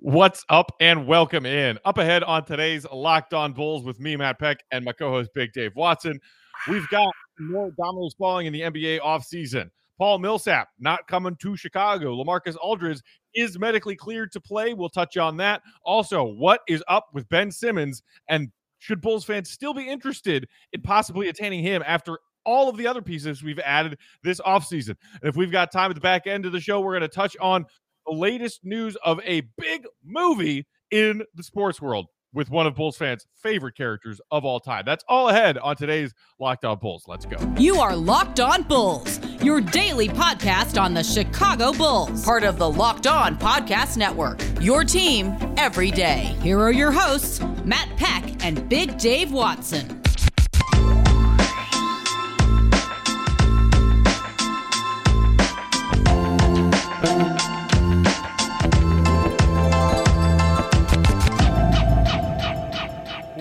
What's up and welcome in. Up ahead on today's Locked On Bulls with me, Matt Peck, and my co-host, Big Dave Watson. We've got more dominoes falling in the NBA offseason. Paul Millsap not coming to Chicago. LaMarcus Aldridge is medically cleared to play. We'll touch on that. Also, what is up with Ben Simmons, and should Bulls fans still be interested in possibly attaining him after all of the other pieces we've added this offseason? And if we've got time at the back end of the show, we're going to touch on the latest news of a big movie in the sports world with one of Bulls fans' favorite characters of all time. That's all ahead on today's Locked On Bulls. Let's go. You are Locked On Bulls, your daily podcast on the Chicago Bulls, part of the Locked On Podcast Network, your team every day. Here are your hosts, Matt Peck and Big Dave Watson.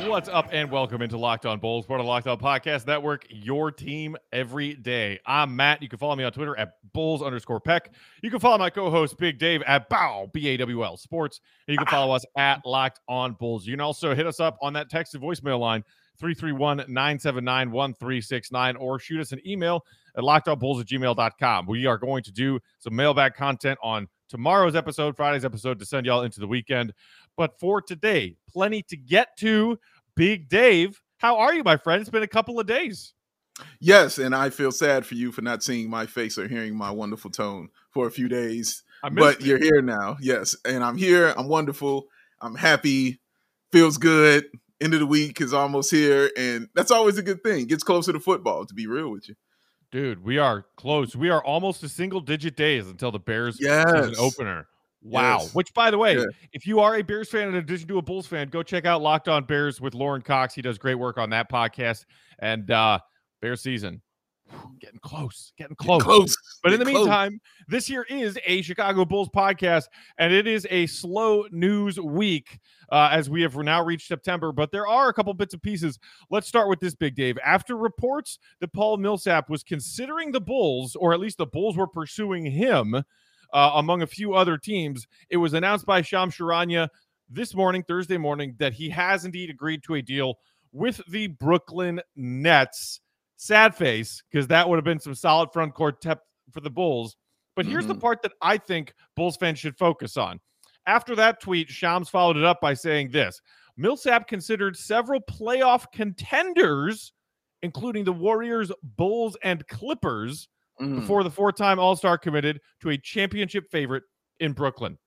What's up and welcome into Locked On Bulls, part of Locked On Podcast Network, your team every day. I'm Matt. You can follow me on Twitter at Bulls_Peck. You can follow my co-host Big Dave at BAWL Sports. And you can follow us at Locked On Bulls. You can also hit us up on that text and voicemail line, 331-979-1369, or shoot us an email at lockedonbulls@gmail.com. We are going to do some mailbag content on tomorrow's episode, Friday's episode, to send y'all into the weekend. But for today, plenty to get to. Big Dave, how are you, my friend? It's been a couple of days. Yes, and I feel sad for you for not seeing my face or hearing my wonderful tone for a few days. But you're here now, yes. And I'm here. I'm wonderful. I'm happy. Feels good. End of the week is almost here, and that's always a good thing. Gets closer to football, to be real with you. Dude, we are close. We are almost a single-digit days until the Bears season opener. Wow. Yes. Which, by the way, if you are a Bears fan in addition to a Bulls fan, go check out Locked On Bears with Lauren Cox. He does great work on that podcast. And Bears season, getting close. But in the meantime, this here is a Chicago Bulls podcast, and it is a slow news week as we have now reached September. But there are a couple bits and pieces. Let's start with this, Big Dave. After reports that Paul Millsap was considering the Bulls, or at least the Bulls were pursuing him, among a few other teams, it was announced by Shams Sharanya this morning, Thursday morning, that he has indeed agreed to a deal with the Brooklyn Nets. Sad face, because that would have been some solid front court depth for the Bulls. But here's the part that I think Bulls fans should focus on. After that tweet, Shams followed it up by saying this: Millsap considered several playoff contenders, including the Warriors, Bulls, and Clippers, before the four-time All-Star committed to a championship favorite in Brooklyn.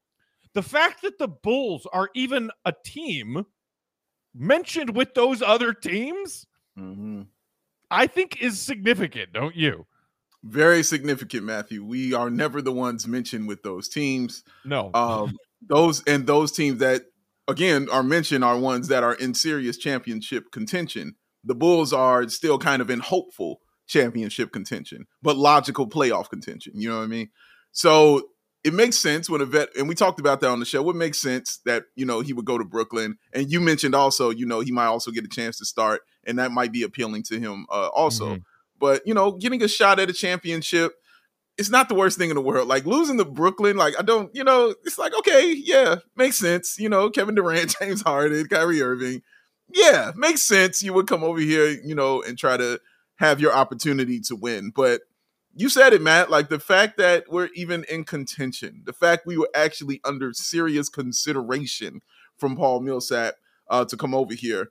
The fact that the Bulls are even a team mentioned with those other teams, I think is significant, don't you? Very significant, Matthew. We are never the ones mentioned with those teams. No. Those teams that, again, are mentioned are ones that are in serious championship contention. The Bulls are still kind of in hopeful championship contention, but logical playoff contention. You know what I mean? So it makes sense when a vet, and we talked about that on the show, what makes sense that, you know, he would go to Brooklyn. And you mentioned also, you know, he might also get a chance to start, and that might be appealing to him also. But, you know, getting a shot at a championship, it's not the worst thing in the world. Like losing to Brooklyn, like I don't, you know, it's like, okay, yeah, makes sense. You know, Kevin Durant, James Harden, Kyrie Irving. Yeah, makes sense. You would come over here, you know, and try to have your opportunity to win. But you said it, Matt, like the fact that we're even in contention, the fact we were actually under serious consideration from Paul Millsap to come over here,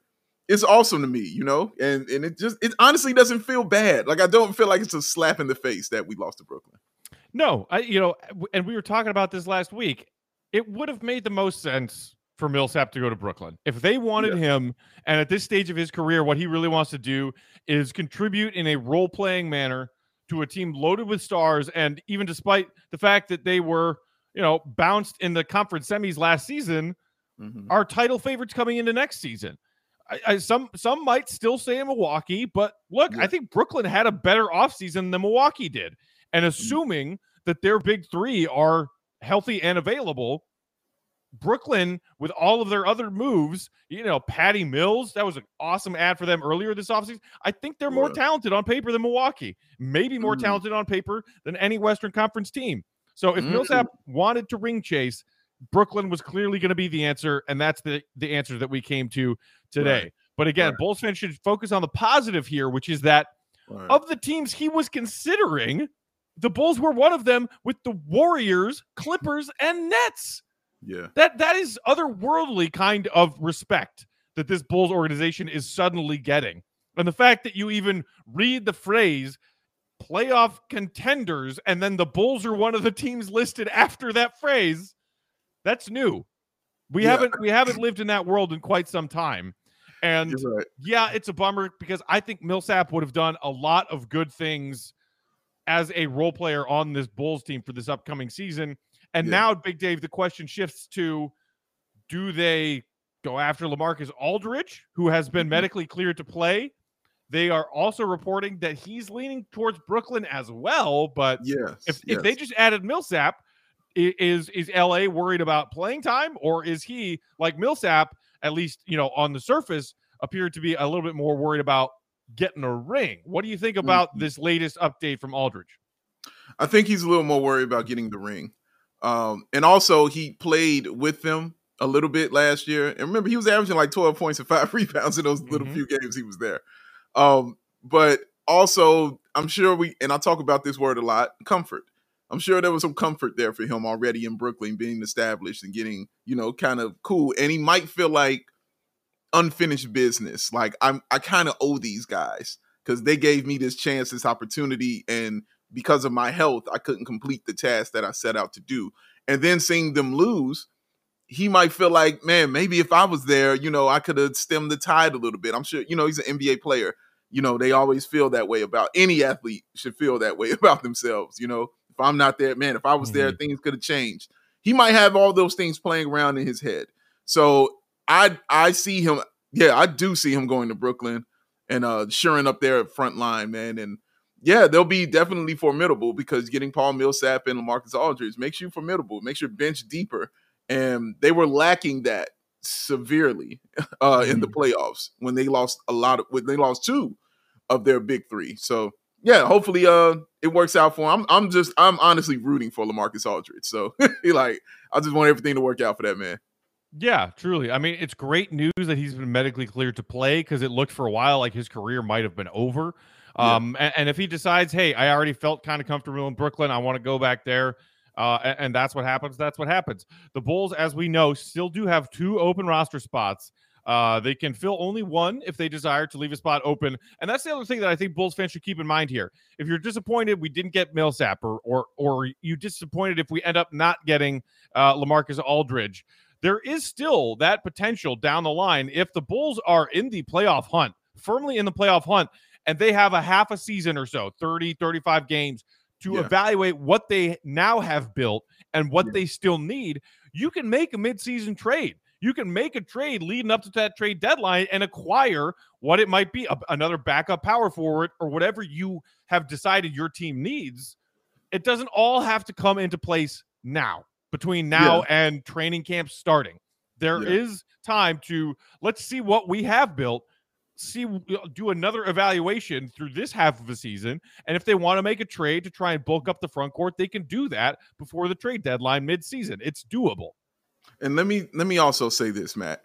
it's awesome to me, you know? And it honestly doesn't feel bad. Like I don't feel like it's a slap in the face that we lost to Brooklyn. No, and we were talking about this last week. It would have made the most sense for Millsap to go to Brooklyn if they wanted him. And at this stage of his career, what he really wants to do is contribute in a role-playing manner to a team loaded with stars. And even despite the fact that they were, you know, bounced in the conference semis last season, our title favorites coming into next season. Some might still say in Milwaukee, but look, I think Brooklyn had a better offseason than Milwaukee did. And assuming that their big three are healthy and available, Brooklyn, with all of their other moves, you know, Patty Mills, that was an awesome ad for them earlier this offseason. I think they're more talented on paper than Milwaukee, maybe more talented on paper than any Western Conference team. So if Millsap wanted to ring chase, Brooklyn was clearly going to be the answer, and that's the answer that we came to today. Right. But again, right. Bulls fans should focus on the positive here, which is that right. of the teams he was considering, the Bulls were one of them, with the Warriors, Clippers, and Nets. Yeah, that is otherworldly kind of respect that this Bulls organization is suddenly getting. And the fact that you even read the phrase playoff contenders and then the Bulls are one of the teams listed after that phrase, that's new. We haven't lived in that world in quite some time. And right. yeah, it's a bummer because I think Millsap would have done a lot of good things as a role player on this Bulls team for this upcoming season. And now, Big Dave, the question shifts to, do they go after LaMarcus Aldridge, who has been medically cleared to play? They are also reporting that he's leaning towards Brooklyn as well. But if they just added Millsap, is LA worried about playing time? Or is he, like Millsap, at least on the surface, appeared to be a little bit more worried about getting a ring? What do you think about this latest update from Aldridge? I think he's a little more worried about getting the ring. And also he played with them a little bit last year. And remember, he was averaging like 12 points and 5 rebounds in those little few games he was there. But also I'm sure and I talk about this word a lot, comfort. I'm sure there was some comfort there for him already in Brooklyn, being established and getting, kind of cool. And he might feel like unfinished business. Like I kind of owe these guys because they gave me this chance, this opportunity, and because of my health, I couldn't complete the task that I set out to do. And then seeing them lose, he might feel like, man, maybe if I was there, I could have stemmed the tide a little bit. I'm sure, he's an NBA player. They always feel that way about any athlete should feel that way about themselves. If I'm not there, man, if I was there, things could have changed. He might have all those things playing around in his head. So I see him. Yeah, I do see him going to Brooklyn and shoring up there at front line, man. And yeah, they'll be definitely formidable because getting Paul Millsap and LaMarcus Aldridge makes you formidable, makes your bench deeper. And they were lacking that severely in the playoffs when they lost two of their big three. So yeah, hopefully it works out for him. I'm honestly rooting for LaMarcus Aldridge. So I just want everything to work out for that man. Yeah, truly. I mean, it's great news that he's been medically cleared to play because it looked for a while like his career might have been over. And if he decides, hey, I already felt kind of comfortable in Brooklyn, I want to go back there, and that's what happens. The Bulls, as we know, still do have 2 open roster spots. They can fill only one if they desire to leave a spot open. And that's the other thing that I think Bulls fans should keep in mind here. If you're disappointed we didn't get Millsap or you disappointed if we end up not getting LaMarcus Aldridge, there is still that potential down the line if the Bulls are in the playoff hunt, firmly in the playoff hunt, and they have a half a season or so, 30, 35 games, to evaluate what they now have built and what they still need. You can make a midseason trade. You can make a trade leading up to that trade deadline and acquire what it might be, another backup power forward or whatever you have decided your team needs. It doesn't all have to come into place now, between now and training camp starting. There is time to, let's see what we have built, do another evaluation through this half of a season, and if they want to make a trade to try and bulk up the front court, they can do that before the trade deadline mid-season. It's doable. And let me also say this, Matt,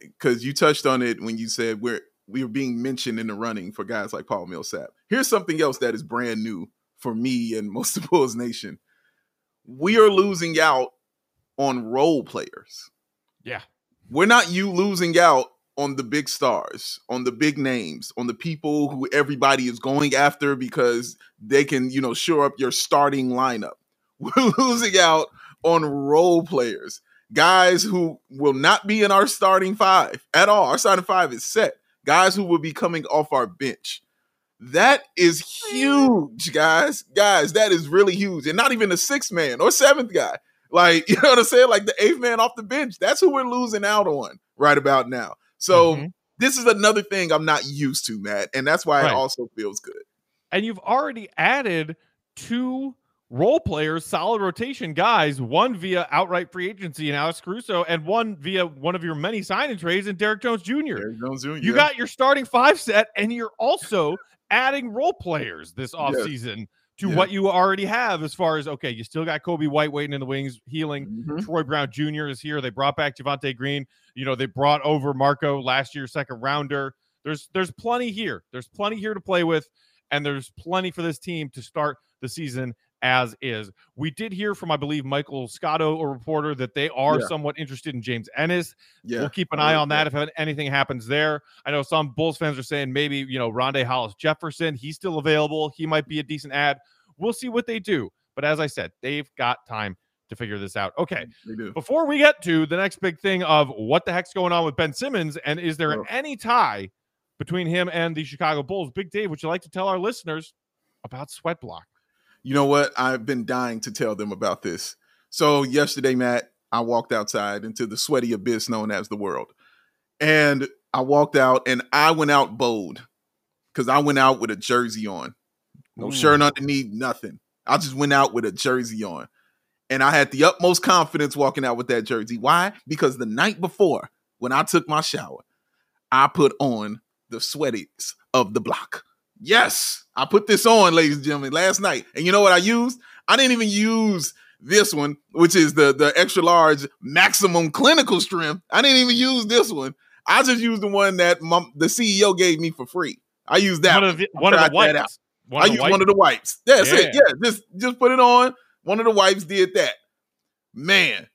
because you touched on it when you said we were being mentioned in the running for guys like Paul Millsap. Here's something else that is brand new for me and most of Bulls Nation. We are losing out on role players. Yeah. We're not losing out on the big stars, on the big names, on the people who everybody is going after because they can, shore up your starting lineup. We're losing out on role players, guys who will not be in our starting five at all. Our starting five is set. Guys who will be coming off our bench. That is huge, guys. Guys, that is really huge. And not even the 6th man or 7th guy. Like, you know what I'm saying? Like the 8th man off the bench. That's who we're losing out on right about now. So this is another thing I'm not used to, Matt, and that's why it also feels good. And you've already added 2 role players, solid rotation guys, one via outright free agency and Alex Caruso, and one via one of your many sign-in trades in Derrick Jones Jr. You got your starting 5 set, and you're also adding role players this offseason to what you already have as far as, okay, you still got Coby White waiting in the wings, healing. Troy Brown Jr. is here. They brought back Javonte Green. You know, they brought over Marco last year, second rounder. There's plenty here. There's plenty here to play with, and there's plenty for this team to start the season as is. We did hear from, I believe, Michael Scotto, a reporter, that they are somewhat interested in James Ennis. We'll keep an eye on that if anything happens there. I know some Bulls fans are saying maybe, you know, Rondae Hollis-Jefferson, he's still available. He might be a decent add. We'll see what they do. But as I said, they've got time to figure this out. Okay, before we get to the next big thing of what the heck's going on with Ben Simmons and is there any tie between him and the Chicago Bulls, Big Dave, would you like to tell our listeners about Sweat Block? You know what? I've been dying to tell them about this. So yesterday, Matt, I walked outside into the sweaty abyss known as the world. And I walked out and I went out bold because I went out with a jersey on. No shirt underneath, nothing. I just went out with a jersey on. And I had the utmost confidence walking out with that jersey. Why? Because the night before, when I took my shower, I put on the sweaties of the block. Yes, I put this on, ladies and gentlemen, last night. And you know what I used? I didn't even use this one, which is the extra large maximum clinical strength. I didn't even use this one. I just used the one that the CEO gave me for free. I used that one of the wipes. One of the wipes. That's it. Yeah, just put it on. One of the wipes did that. Man,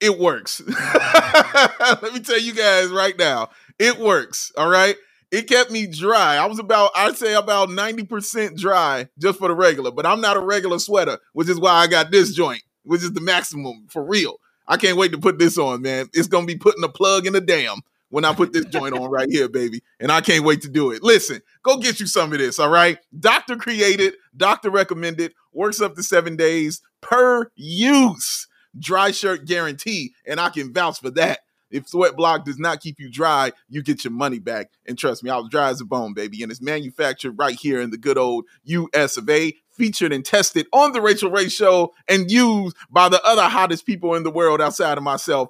it works. Let me tell you guys right now, it works. All right. It kept me dry. I was about 90% dry just for the regular, but I'm not a regular sweater, which is why I got this joint, which is the maximum for real. I can't wait to put this on, man. It's going to be putting a plug in the dam when I put this joint on right here, baby. And I can't wait to do it. Listen, go get you some of this, all right? Doctor created, doctor recommended, works up to 7 days per use, dry shirt guarantee, and I can vouch for that. If Sweat Block does not keep you dry, you get your money back. And trust me, I was dry as a bone, baby. And it's manufactured right here in the good old US of A, featured and tested on the Rachel Ray Show and used by the other hottest people in the world outside of myself,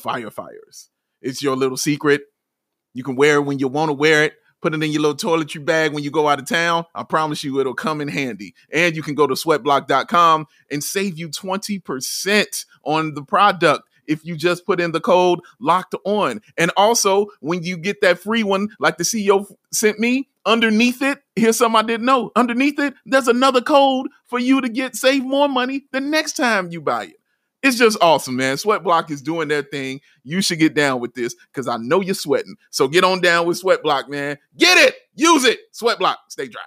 firefighters. It's your little secret. You can wear it when you want to wear it. Put it in your little toiletry bag when you go out of town. I promise you it'll come in handy. And you can go to sweatblock.com and save you 20% on the product if you just put in the code locked on. And also, when you get that free one, like the CEO sent me, underneath it, here's something I didn't know. Underneath it, there's another code for you to get save more money the next time you buy it. It's just awesome, man. Sweat Block is doing their thing. You should get down with this because I know you're sweating. So get on down with Sweat Block, man. Get it. Use it. Sweat Block. Stay dry.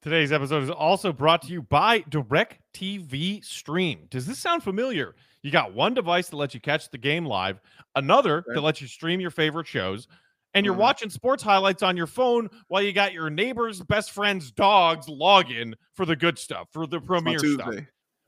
Today's episode is also brought to you by DirecTV Stream. Does this sound familiar? You got one device that lets you catch the game live, another that lets you stream your favorite shows, and you're watching sports highlights on your phone while you got your neighbor's best friend's dog's login for the good stuff, for the premier stuff.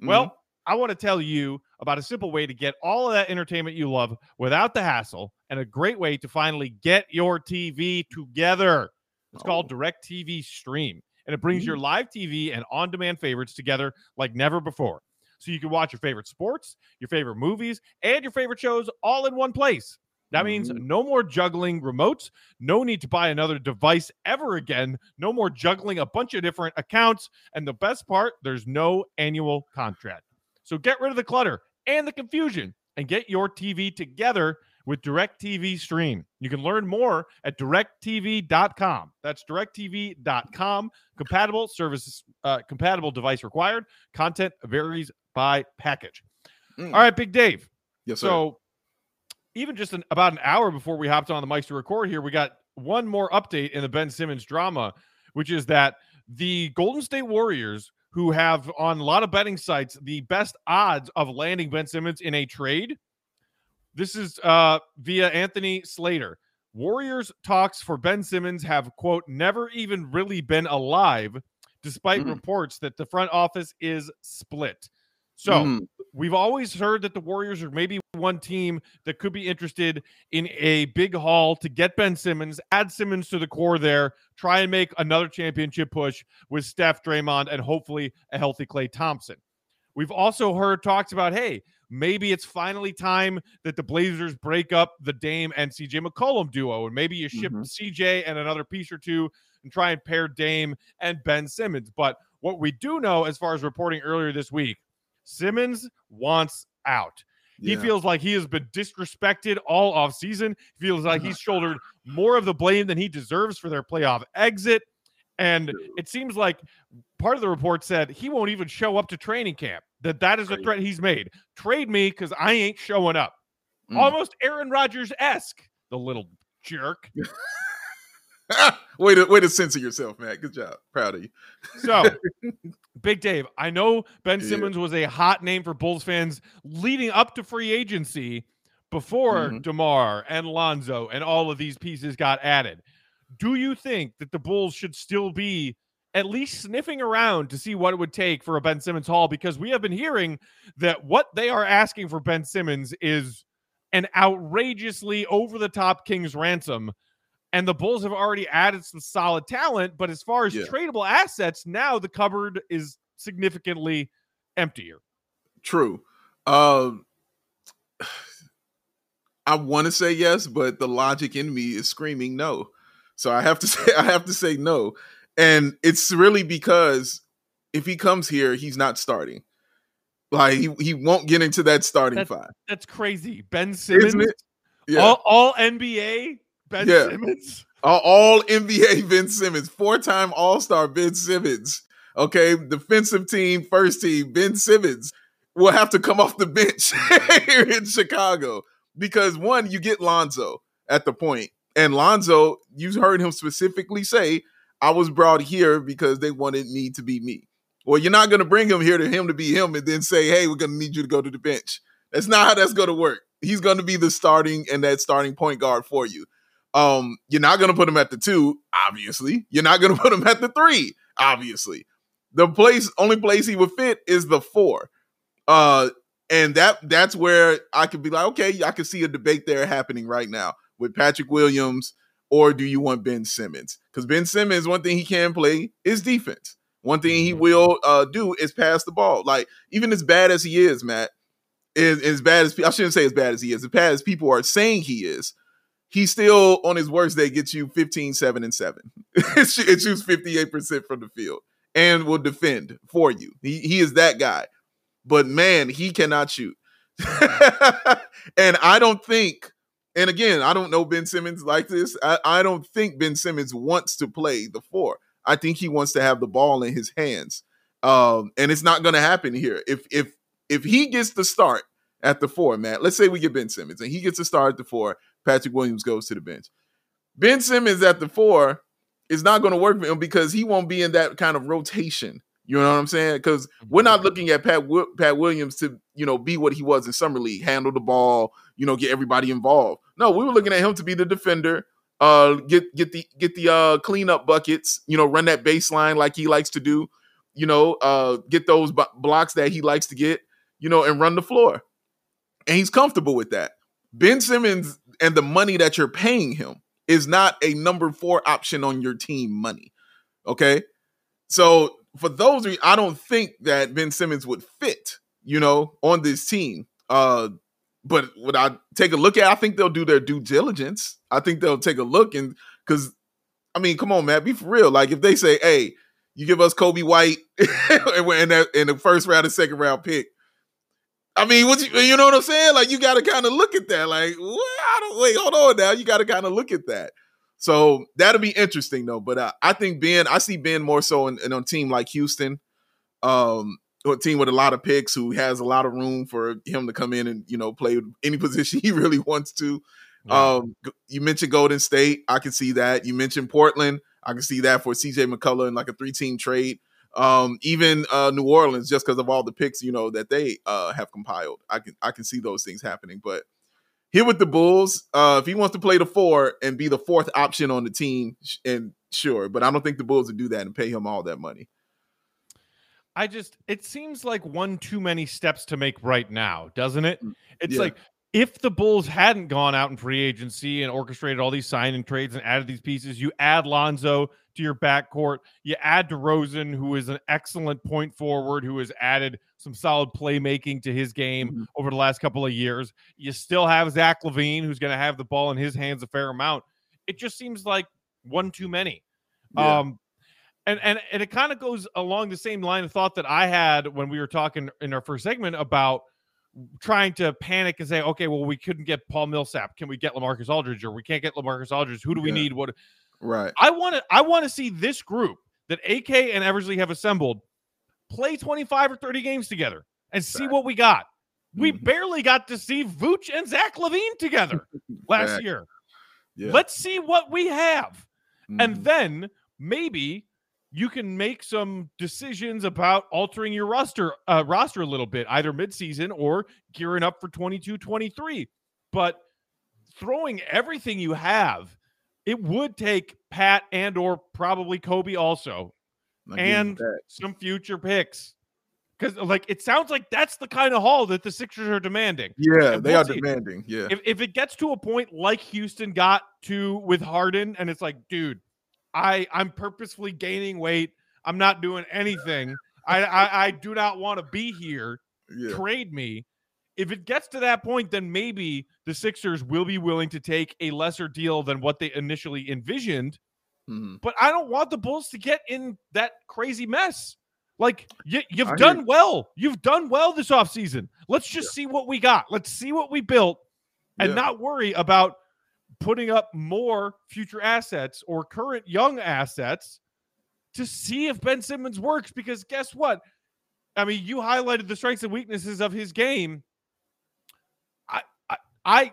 Well, I want to tell you about a simple way to get all of that entertainment you love without the hassle, and a great way to finally get your TV together. It's called DirecTV Stream. And it brings your live TV and on-demand favorites together like never before. So you can watch your favorite sports, your favorite movies, and your favorite shows all in one place. That means no more juggling remotes, no need to buy another device ever again, no more juggling a bunch of different accounts, and the best part, there's no annual contract. So get rid of the clutter and the confusion and get your TV together with DirecTV Stream. You can learn more at directtv.com. That's directtv.com. Compatible services, compatible device required. Content varies by package. All right, Big Dave. Yes, sir. So even just about an hour before we hopped on the mics to record here, we got one more update in the Ben Simmons drama, which is that the Golden State Warriors, who have on a lot of betting sites the best odds of landing Ben Simmons in a trade, this is via Anthony Slater. Warriors talks for Ben Simmons have, quote, never even really been alive, despite reports that the front office is split. So we've always heard that the Warriors are maybe one team that could be interested in a big haul to get Ben Simmons, add Simmons to the core there, try and make another championship push with Steph, Draymond, and hopefully a healthy Klay Thompson. We've also heard talks about, hey, maybe it's finally time that the Blazers break up the Dame and CJ McCollum duo, and maybe you ship CJ and another piece or two and try and pair Dame and Ben Simmons. But What we do know, as far as reporting earlier this week, Simmons wants out. Yeah. He feels like he has been disrespected all offseason. Feels like he's shouldered more of the blame than he deserves for their playoff exit. And it seems like part of the report said he won't even show up to training camp. That is a threat he's made. Trade me because I ain't showing up. Almost Aaron Rodgers-esque, the little jerk. Way to censor yourself, Matt. Good job. Proud of you. So, Big Dave, I know Ben Simmons was a hot name for Bulls fans leading up to free agency before DeMar and Lonzo and all of these pieces got added. Do you think that the Bulls should still be at least sniffing around to see what it would take for a Ben Simmons haul? Because we have been hearing that what they are asking for Ben Simmons is an outrageously over-the-top king's ransom. And the Bulls have already added some solid talent, but as far as tradable assets, now the cupboard is significantly emptier. True. I want to say yes, but the logic in me is screaming no. So I have to say no. And it's really because if he comes here, he's not starting. Like he won't get into that starting five. That's crazy. Ben Simmons, isn't it? Yeah. All NBA Ben Simmons, all NBA Ben Simmons, 4-time All-Star Ben Simmons. Okay, defensive team, first team, Ben Simmons will have to come off the bench here in Chicago because one, you get Lonzo at the point, and Lonzo, you heard him specifically say, "I was brought here because they wanted me to be me." Well, you're not going to bring him here to him to be him and then say, "Hey, we're going to need you to go to the bench." That's not how that's going to work. He's going to be the starting and that starting point guard for you. You're not going to put him at the 2, obviously. You're not going to put him at the 3, obviously. The only place he would fit is the 4. And that's where I could be like, okay, I could see a debate there happening right now with Patrick Williams, or do you want Ben Simmons? Because Ben Simmons, one thing he can play is defense. One thing he will do is pass the ball. Like, even as bad as he is, Matt, as bad as people are saying he is, he still, on his worst day, gets you 15, 7, and 7. It shoots 58% from the field and will defend for you. He is that guy. But, man, he cannot shoot. And I don't think, and again, I don't know Ben Simmons like this. I don't think Ben Simmons wants to play the 4. I think he wants to have the ball in his hands. And it's not going to happen here. If he gets the start at the 4, Matt, let's say we get Ben Simmons, and he gets the start at the 4, Patrick Williams goes to the bench. Ben Simmons at the 4 is not going to work for him because he won't be in that kind of rotation. You know what I'm saying? Because we're not looking at Pat Williams to, you know, be what he was in Summer League, handle the ball, you know, get everybody involved. No, we were looking at him to be the defender, get the cleanup buckets, you know, run that baseline like he likes to do, you know, get those blocks that he likes to get, you know, and run the floor. And he's comfortable with that. Ben Simmons and the money that you're paying him is not a number 4 option on your team money. Okay. So for those of you, I don't think that Ben Simmons would fit, you know, on this team. But what I take a look at, I think they'll do their due diligence. I think they'll take a look and because, I mean, come on, Matt, be for real. Like if they say, hey, you give us Coby White and we're in the first round and second round pick, I mean, you know what I'm saying? Like, you got to kind of look at that. Like, hold on now. You got to kind of look at that. So that'll be interesting, though. But I think I see Ben more so in a team like Houston, or a team with a lot of picks who has a lot of room for him to come in and, you know, play any position he really wants to. Yeah. You mentioned Golden State. I can see that. You mentioned Portland. I can see that for CJ McCollum in like a 3-team trade. Even New Orleans, just because of all the picks, you know, that they have compiled. I can see those things happening. But here with the Bulls, if he wants to play the 4 and be the 4th option on the team, and sure, but I don't think the Bulls would do that and pay him all that money. It seems like one too many steps to make right now, doesn't it? It's like if the Bulls hadn't gone out in free agency and orchestrated all these sign-in trades and added these pieces, you add Lonzo to your backcourt, you add DeRozan, who is an excellent point forward, who has added some solid playmaking to his game over the last couple of years. You still have Zach LaVine, who's going to have the ball in his hands a fair amount. It just seems like one too many. Yeah. And it kind of goes along the same line of thought that I had when we were talking in our first segment about trying to panic and say, okay, well, we couldn't get Paul Millsap. Can we get LaMarcus Aldridge? Or we can't get LaMarcus Aldridge. Who do we need? What? Right. I want to see this group that AK and Eversley have assembled play 25 or 30 games together and see what we got. We barely got to see Vooch and Zach LaVine together last year. Yeah. Let's see what we have. And then maybe you can make some decisions about altering your roster a little bit, either midseason or gearing up for 22-23. But throwing everything you have, it would take Pat and or probably Kobe also, and some future picks. Because like it sounds like that's the kind of haul that the Sixers are demanding. Yeah, and they are demanding. Yeah. If it gets to a point like Houston got to with Harden, and it's like, dude, I'm purposefully gaining weight. I'm not doing anything. I do not want to be here. Yeah. Trade me. If it gets to that point, then maybe the Sixers will be willing to take a lesser deal than what they initially envisioned. But I don't want the Bulls to get in that crazy mess. Like, you've done well. You've done well this offseason. Let's just see what we got. Let's see what we built and not worry about putting up more future assets or current young assets to see if Ben Simmons works. Because guess what? I mean, you highlighted the strengths and weaknesses of his game.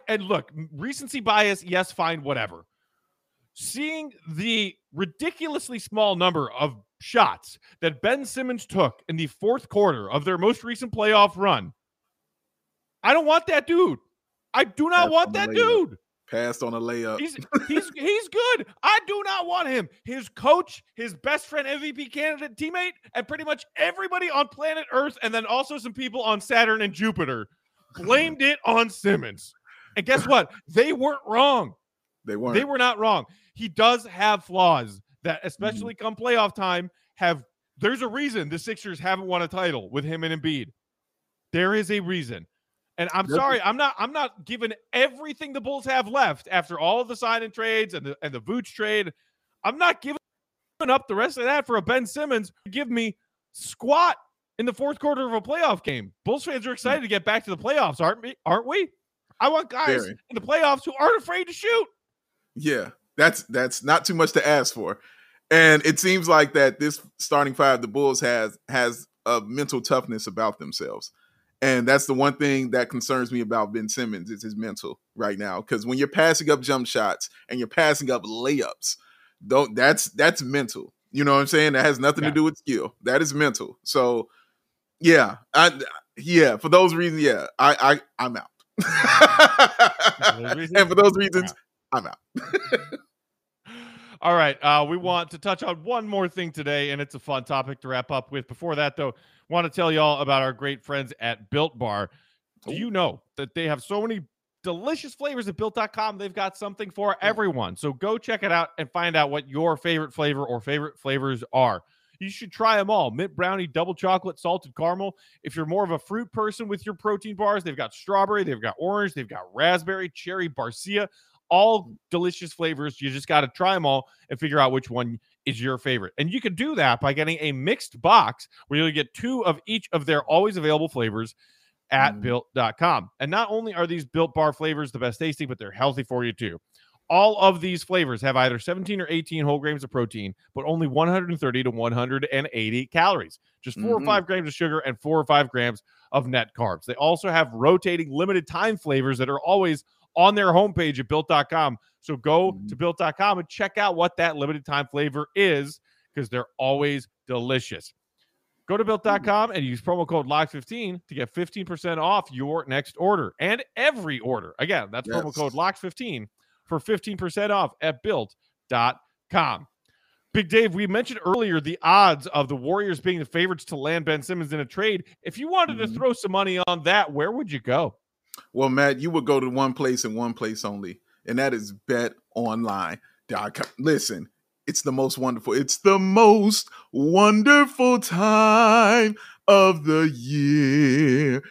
And look, recency bias, yes, fine, whatever. Seeing the ridiculously small number of shots that Ben Simmons took in the fourth quarter of their most recent playoff run, I don't want that dude. I do not want that dude. Passed on a layup. He's good. I do not want him. His coach, his best friend, MVP candidate, teammate, and pretty much everybody on planet Earth, and then also some people on Saturn and Jupiter, blamed it on Simmons. And guess what? They weren't wrong. They were not wrong. He does have flaws that, especially come playoff time, there's a reason the Sixers haven't won a title with him and Embiid. There is a reason. And I'm sorry, I'm not giving everything the Bulls have left after all of the sign-in trades and the Vooch trade. I'm not giving up the rest of that for a Ben Simmons. Give me squat in the fourth quarter of a playoff game. Bulls fans are excited to get back to the playoffs, aren't we? I want guys in the playoffs who aren't afraid to shoot. Yeah, that's not too much to ask for. And it seems like that this starting five, the Bulls has a mental toughness about themselves. And that's the one thing that concerns me about Ben Simmons is his mental right now. Because when you're passing up jump shots and you're passing up layups, that's mental. You know what I'm saying? That has nothing to do with skill. That is mental. So, for those reasons, I'm out. And for those reasons, I'm out. All right, we want to touch on one more thing today, and it's a fun topic to wrap up with. Before that, though, want to tell you all about our great friends at Built Bar. Do you know that they have so many delicious flavors at Built.com? They've got something for everyone. So go check it out and find out what your favorite flavor or favorite flavors are. You should try them all. Mint brownie, double chocolate, salted caramel. If you're more of a fruit person with your protein bars, they've got strawberry, they've got orange, they've got raspberry, cherry, barcia. All delicious flavors. You just got to try them all and figure out which one is your favorite. And you can do that by getting a mixed box where you'll get two of each of their always available flavors at Built.com. And not only are these Built Bar flavors the best tasting, but they're healthy for you too. All of these flavors have either 17 or 18 whole grams of protein, but only 130 to 180 calories. Just 4 or 5 grams of sugar and 4 or 5 grams of net carbs. They also have rotating limited time flavors that are always on their homepage at Built.com. So go to Built.com and check out what that limited time flavor is, because they're always delicious. Go to Built.com and use promo code LOCK15 to get 15% off your next order and every order. Again, that's promo code LOCK15 for 15% off at Built.com. Big Dave, we mentioned earlier the odds of the Warriors being the favorites to land Ben Simmons in a trade. If you wanted to throw some money on that, where would you go? Well, Matt, you would go to one place and one place only, and that is betonline.com. Listen, it's the most wonderful time of the year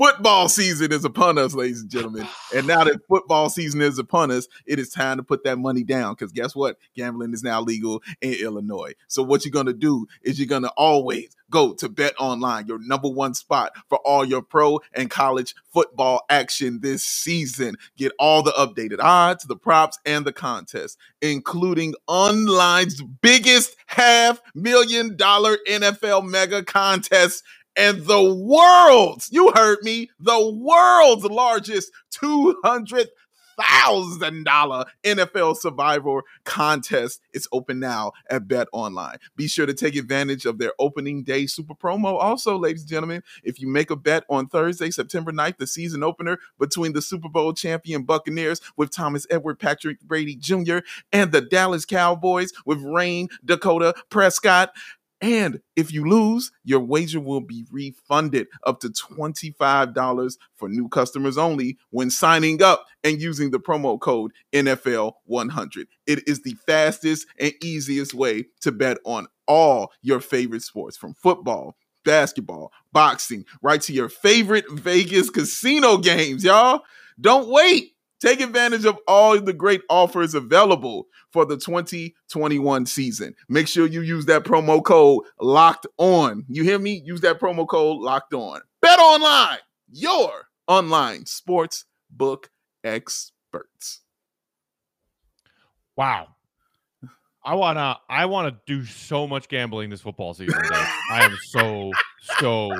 Football season is upon us, ladies and gentlemen. And now that football season is upon us, it is time to put that money down. Because guess what? Gambling is now legal in Illinois. So what you're going to do is you're going to always go to Bet Online, your number one spot for all your pro and college football action this season. Get all the updated odds, the props, and the contests, including online's biggest $500,000 NFL mega contest and the world's, you heard me, the world's largest $200,000 NFL Survivor contest. It's open now at Bet Online. Be sure to take advantage of their opening day super promo. Also, ladies and gentlemen, if you make a bet on Thursday, September 9th, the season opener between the Super Bowl champion Buccaneers with Thomas Edward Patrick Brady Jr. and the Dallas Cowboys with Rain Dakota Prescott. And if you lose, your wager will be refunded up to $25 for new customers only when signing up and using the promo code NFL100. It is the fastest and easiest way to bet on all your favorite sports, from football, basketball, boxing, right to your favorite Vegas casino games, y'all. Don't wait. Take advantage of all the great offers available for the 2021 season. Make sure you use that promo code Locked On. You hear me? Use that promo code Locked On. Bet Online, your online sports book experts. Wow. I wanna do so much gambling this football season. I am so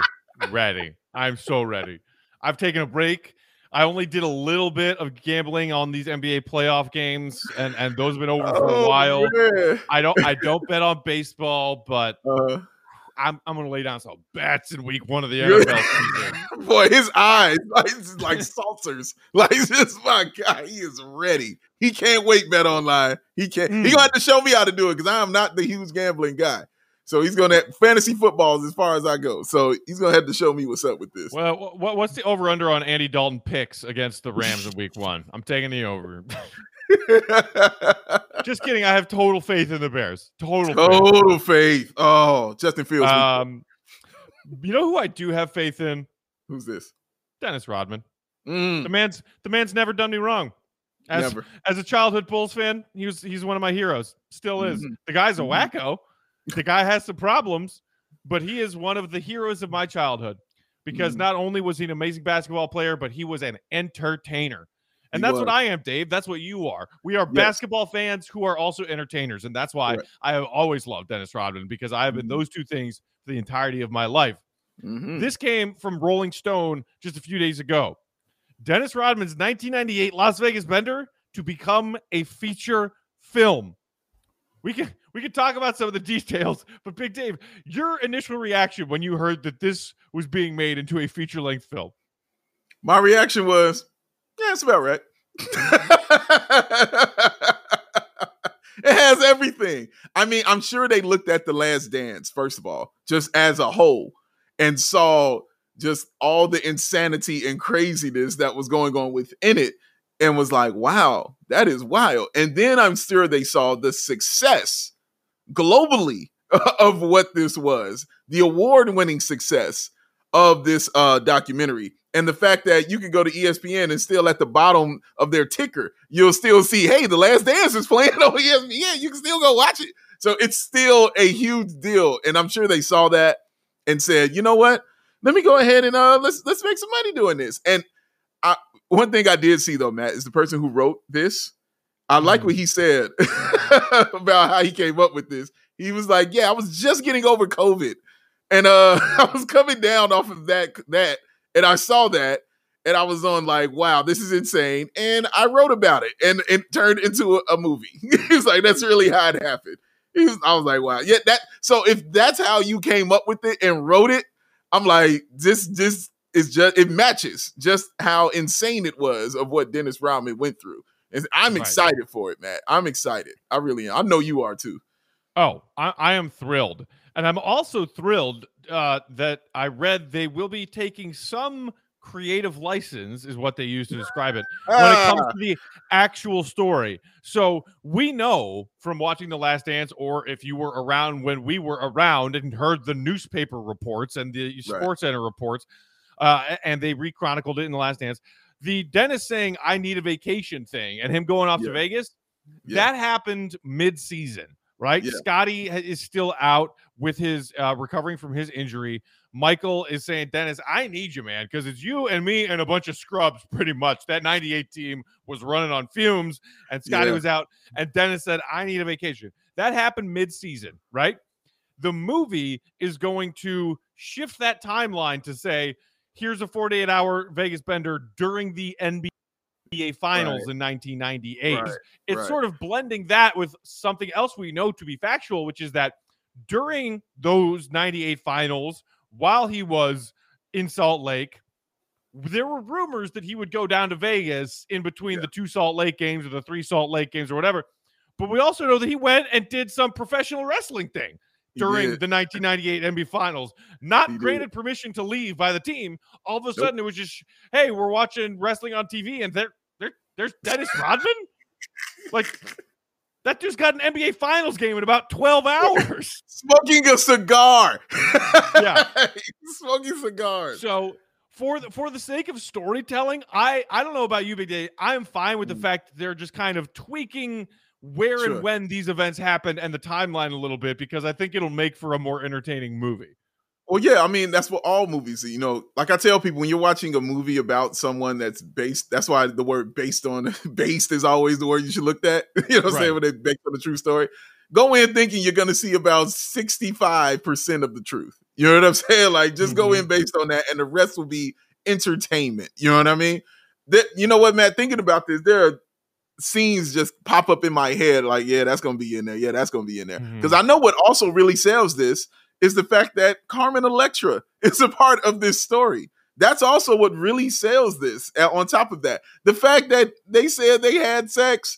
ready. I'm so ready. I've taken a break. I only did a little bit of gambling on these NBA playoff games, and those have been over for a while. Yeah. I don't bet on baseball, but I'm gonna lay down some bats in week one of the NFL season. Boy, his eyes like saucers. Like, this, my guy, he is ready. He can't wait. Bet Online. He can't. He's gonna have to show me how to do it, because I am not the huge gambling guy. So he's going to – fantasy football is as far as I go. So he's going to have to show me what's up with this. Well, what's the over-under on Andy Dalton picks against the Rams in week one? I'm taking the over. Just kidding. I have total faith in the Bears. Total faith. Oh, Justin Fields. You know who I do have faith in? Who's this? Dennis Rodman. The man's never done me wrong. As a childhood Bulls fan, he's one of my heroes. Still is. Mm-hmm. The guy's a wacko. The guy has some problems, but he is one of the heroes of my childhood, because not only was he an amazing basketball player, but he was an entertainer. And that's what I am, Dave. That's what you are. We are basketball fans who are also entertainers. And that's why I have always loved Dennis Rodman, because I have been those two things for the entirety of my life. Mm-hmm. This came from Rolling Stone just a few days ago. Dennis Rodman's 1998 Las Vegas bender to become a feature film. We can talk about some of the details, but Big Dave, your initial reaction when you heard that this was being made into a feature-length film? My reaction was, yeah, it's about right. It has everything. I mean, I'm sure they looked at The Last Dance, first of all, just as a whole, and saw just all the insanity and craziness that was going on within it, and was like, wow, that is wild. And then I'm sure they saw the success globally of what this was, the award-winning success of this documentary. And the fact that you can go to ESPN and still at the bottom of their ticker, you'll still see, hey, The Last Dance is playing on ESPN. You can still go watch it. So it's still a huge deal. And I'm sure they saw that and said, you know what? Let me go ahead and let's make some money doing this. And one thing I did see, though, Matt, is the person who wrote this. I like what he said about how he came up with this. He was like, yeah, I was just getting over COVID. And I was coming down off of that. And I saw that. And I was on like, wow, this is insane. And I wrote about it. And it turned into a movie. He's like, that's really how it happened. I was like, wow. Yeah, so if that's how you came up with it and wrote it, I'm like, this it's just, it matches just how insane it was of what Dennis Rodman went through. And I'm excited for it, Matt. I'm excited. I really am. I know you are too. Oh, I am thrilled. And I'm also thrilled that I read they will be taking some creative license, is what they use to describe it, when it comes to the actual story. So we know from watching The Last Dance, or if you were around when we were around and heard the newspaper reports and the SportsCenter reports, and they re-chronicled it in The Last Dance. The Dennis saying, I need a vacation thing, and him going off to Vegas, that happened mid-season, right? Yeah. Scottie is still out with his recovering from his injury. Michael is saying, Dennis, I need you, man, because it's you and me and a bunch of scrubs, pretty much. That 98 team was running on fumes, and Scottie was out, and Dennis said, I need a vacation. That happened mid-season, right? The movie is going to shift that timeline to say, here's a 48-hour Vegas bender during the NBA Finals in 1998. It's sort of blending that with something else we know to be factual, which is that during those 98 Finals, while he was in Salt Lake, there were rumors that he would go down to Vegas in between the two Salt Lake games or the three Salt Lake games or whatever. But we also know that he went and did some professional wrestling thing during the 1998 NBA Finals, not granted permission to leave by the team. All of a sudden, it was just, hey, we're watching wrestling on TV, and there's Dennis Rodman? Like, that dude's got an NBA Finals game in about 12 hours. Smoking a cigar. Smoking cigars. So, for the sake of storytelling, I don't know about you, Big Dave. I'm fine with the fact that they're just kind of tweaking where and when these events happen and the timeline a little bit, because I think it'll make for a more entertaining movie. Well, yeah, I mean, that's what all movies, you know, like I tell people, when you're watching a movie about someone that's based, that's why the word based on, based is always the word you should look at, you know what I'm saying, when they based on the true story. Go in thinking you're going to see about 65% of the truth. You know what I'm saying? Like, just go in based on that, and the rest will be entertainment. You know what I mean? That, you know what, Matt, thinking about this, there are scenes just pop up in my head like, yeah, that's going to be in there. Yeah, that's going to be in there. Because I know what also really sells this is the fact that Carmen Electra is a part of this story. That's also what really sells this. On top of that, the fact that they said they had sex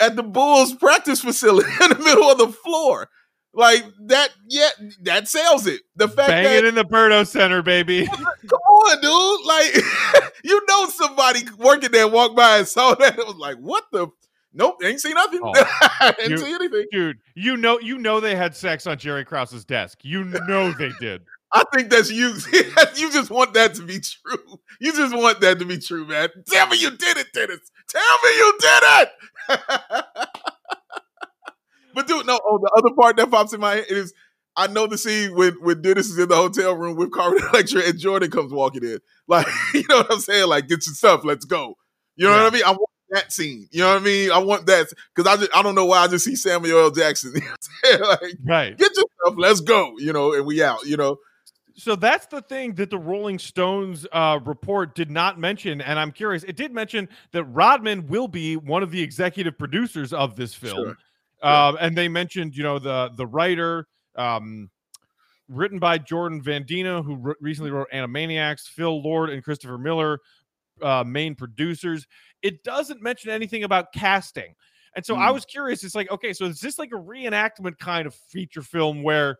at the Bulls practice facility in the middle of the floor. Like that, yeah, that sells it. The fact bang that it in the Birdo Center, baby. Come on, dude. Like, you know, somebody working there walked by and saw that. It was like, what the? Nope, ain't see nothing. Didn't see anything, dude. You know, they had sex on Jerry Krause's desk. You know, they did. I think that's you. You just want that to be true. You just want that to be true, man. Tell me you did it, Dennis. Tell me you did it. But dude, no. Oh, the other part that pops in my head is I know the scene when Dennis is in the hotel room with Carmen Electra and Jordan comes walking in. Like, you know what I'm saying? Like, get your stuff, let's go. You know what I mean? I want that scene. You know what I mean? I want that because I don't know why I just see Samuel L. Jackson. You know what I'm saying? Like, get your stuff, let's go. You know, and we out. You know. So that's the thing that the Rolling Stones report did not mention, and I'm curious. It did mention that Rodman will be one of the executive producers of this film. Sure. And they mentioned, you know, the writer, written by Jordan Vandina, who recently wrote Animaniacs, Phil Lord and Christopher Miller, main producers. It doesn't mention anything about casting. And so I was curious. It's like, okay, so is this like a reenactment kind of feature film where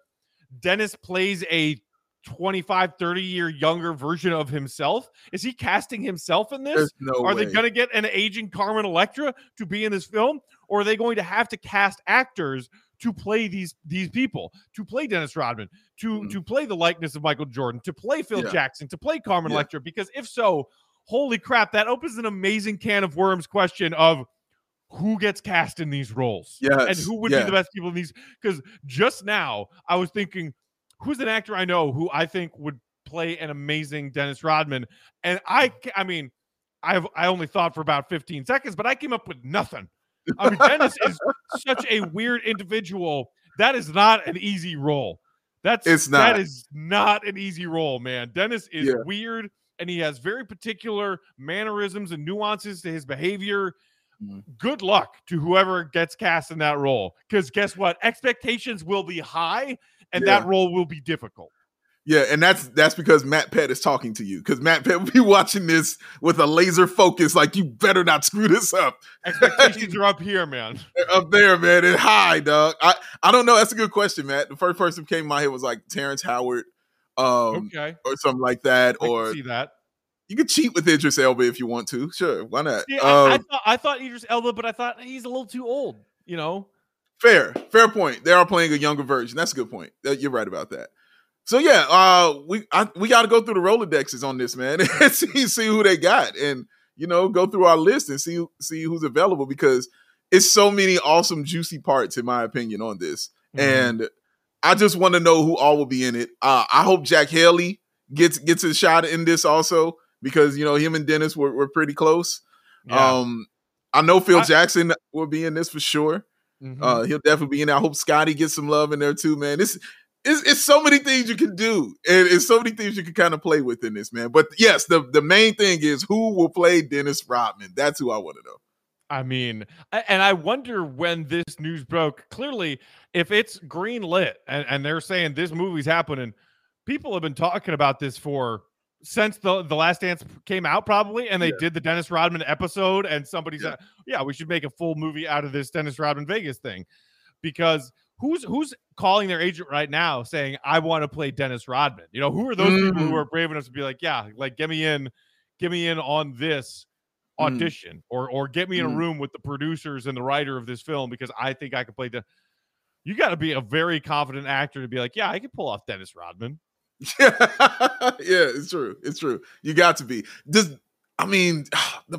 Dennis plays a 25, 30-year younger version of himself? Is he casting himself in this? No are way. They going to get an aging Carmen Electra to be in this film? Or are they going to have to cast actors to play these people, to play Dennis Rodman, to play the likeness of Michael Jordan, to play Phil Jackson, to play Carmen Electra? Because if so, holy crap, that opens an amazing can of worms question of who gets cast in these roles and who would be the best people in these. Because just now I was thinking, who's an actor I know who I think would play an amazing Dennis Rodman? And I mean, I only thought for about 15 seconds, but I came up with nothing. I mean, Dennis is such a weird individual. That is not an easy role. That is not an easy role, man. Dennis is weird, and he has very particular mannerisms and nuances to his behavior. Good luck to whoever gets cast in that role, because guess what? Expectations will be high. And that role will be difficult. Yeah, and that's because Matt Peck is talking to you. Because Matt Peck will be watching this with a laser focus, like, you better not screw this up. Expectations are up here, man. They're up there, man. It's high, dog. I don't know. That's a good question, Matt. The first person who came to my head was like Terrence Howard or something like that. I can see that. You could cheat with Idris Elba if you want to. Sure, why not? Yeah, I thought Idris Elba, but I thought he's a little too old, you know? Fair point. They are playing a younger version. That's a good point. You're right about that. So yeah, we got to go through the Rolodexes on this, man, and see who they got, and you know, go through our list and see who's available, because it's so many awesome, juicy parts, in my opinion, on this. Mm-hmm. And I just want to know who all will be in it. I hope Jack Haley gets a shot in this also, because you know him and Dennis were pretty close. Yeah. I know Phil Jackson will be in this for sure. Mm-hmm. He'll definitely be in there. I hope Scottie gets some love in there too, man. It's so many things you can do, and it's so many things you can kind of play with in this, man. But yes, the main thing is who will play Dennis Rodman. That's who I want to know. I mean, and I wonder when this news broke. Clearly, if it's green lit and they're saying this movie's happening, people have been talking about this for since the Last Dance came out, probably, and they did the Dennis Rodman episode, and somebody said, yeah, we should make a full movie out of this Dennis Rodman Vegas thing, because who's calling their agent right now saying, I want to play Dennis Rodman? You know, who are those people who are brave enough to be like, yeah, like get me in on this audition or get me in a room with the producers and the writer of this film, because I think I could play the... You got to be a very confident actor to be like, yeah, I could pull off Dennis Rodman. Yeah, it's true. It's true. You got to be. The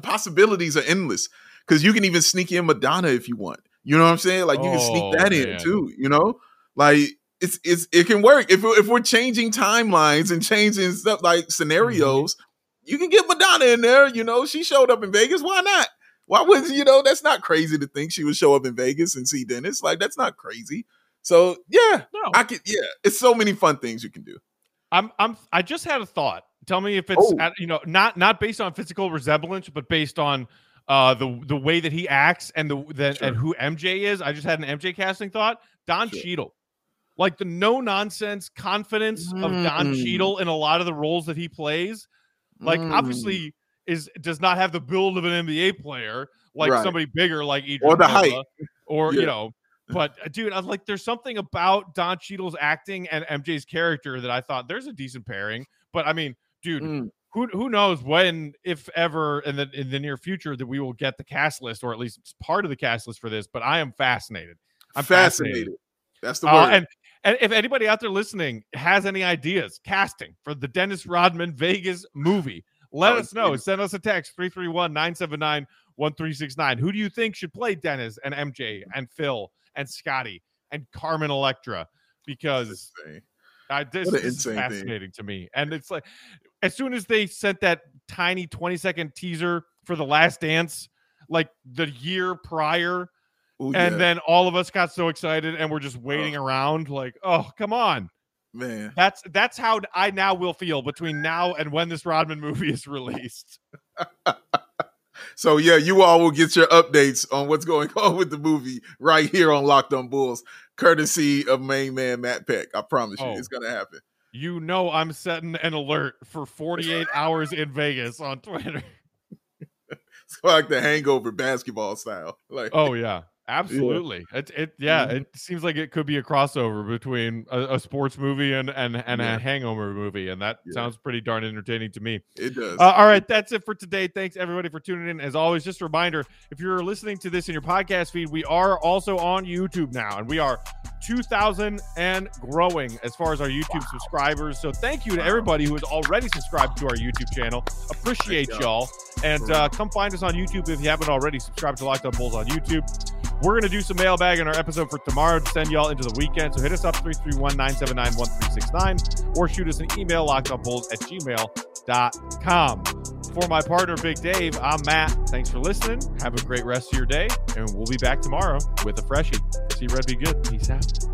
possibilities are endless, because you can even sneak in Madonna if you want. You know what I'm saying? Like, you can sneak that in too, you know? Like, it can work. If we're changing timelines and changing stuff, like scenarios, you can get Madonna in there, you know? She showed up in Vegas. Why not? Why wouldn't, you know, that's not crazy to think she would show up in Vegas and see Dennis. Like, that's not crazy. So, yeah. No. It's so many fun things you can do. I just had a thought. Tell me if it's not based on physical resemblance, but based on the way that he acts and and who MJ is. I just had an MJ casting thought. Don Cheadle, like the no nonsense confidence of Don Cheadle in a lot of the roles that he plays. Like obviously does not have the build of an NBA player, like somebody bigger, like Idris Elba, or the height, or you know. But dude, I was like, there's something about Don Cheadle's acting and MJ's character that I thought there's a decent pairing. But I mean, dude. Who knows when, if ever, in the near future that we will get the cast list, or at least part of the cast list for this, but I am fascinated. I'm fascinated. That's the word. And if anybody out there listening has any ideas, casting for the Dennis Rodman Vegas movie, let us know. Send us a text, 331-979-1369. Who do you think should play Dennis and MJ and Phil and Scottie and Carmen Electra? Because this is fascinating to me. And it's like... As soon as they sent that tiny 20-second teaser for The Last Dance, like the year prior, then all of us got so excited and we're just waiting around like, oh, come on. Man. That's how I now will feel between now and when this Rodman movie is released. So, yeah, you all will get your updates on what's going on with the movie right here on Locked on Bulls, courtesy of main man Matt Peck. I promise you, it's going to happen. You know I'm setting an alert for 48 hours in Vegas on Twitter. It's like the Hangover basketball style. Like, oh, yeah. Absolutely. Yeah. It seems like it could be a crossover between a sports movie and a hangover movie, and that sounds pretty darn entertaining to me. It does. All right, that's it for today. Thanks, everybody, for tuning in. As always, just a reminder, if you're listening to this in your podcast feed, we are also on YouTube now, and we are 2,000 and growing as far as our YouTube subscribers. So thank you to everybody who is already subscribed to our YouTube channel. Appreciate y'all. And come find us on YouTube if you haven't already. Subscribe to Locked On Bulls on YouTube. We're going to do some mailbag in our episode for tomorrow to send y'all into the weekend. So hit us up, 331-979-1369, or shoot us an email, lockedonbulls@gmail.com. For my partner, Big Dave, I'm Matt. Thanks for listening. Have a great rest of your day, and we'll be back tomorrow with a freshie. See Red Be Good. Peace out.